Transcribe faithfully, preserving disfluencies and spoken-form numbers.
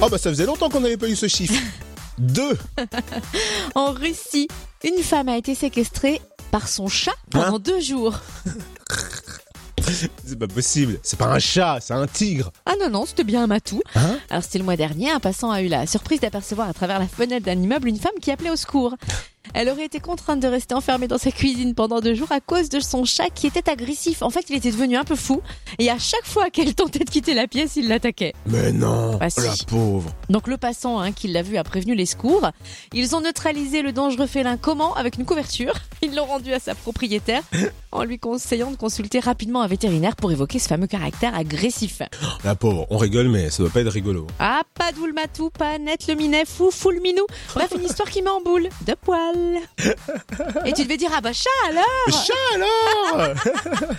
Oh bah ça faisait longtemps qu'on n'avait pas eu ce chiffre. Deux. En Russie, une femme a été séquestrée par son chat pendant hein deux jours. C'est pas possible, c'est pas un chat, c'est un tigre. Ah non, non, c'était bien un matou. Hein Alors c'était le mois dernier, un passant a eu la surprise d'apercevoir à travers la fenêtre d'un immeuble une femme qui appelait au secours. Elle aurait été contrainte de rester enfermée dans sa cuisine pendant deux jours à cause de son chat qui était agressif. En fait, il était devenu un peu fou et à chaque fois qu'elle tentait de quitter la pièce, il l'attaquait. Mais non, bah, si. La pauvre. Donc le passant hein, qui l'a vu a prévenu les secours. Ils ont neutralisé le dangereux félin comment ? Avec une couverture. Ils l'ont rendu à sa propriétaire en lui conseillant de consulter rapidement un vétérinaire pour évoquer ce fameux caractère agressif. La pauvre, on rigole mais ça doit pas être rigolo. Ah, pas doux le matou, pas net le minet, fou, fou le minou. Bref, une histoire qui met en boule. De poil. Et tu devais dire, ah bah chat alors. Chat alors.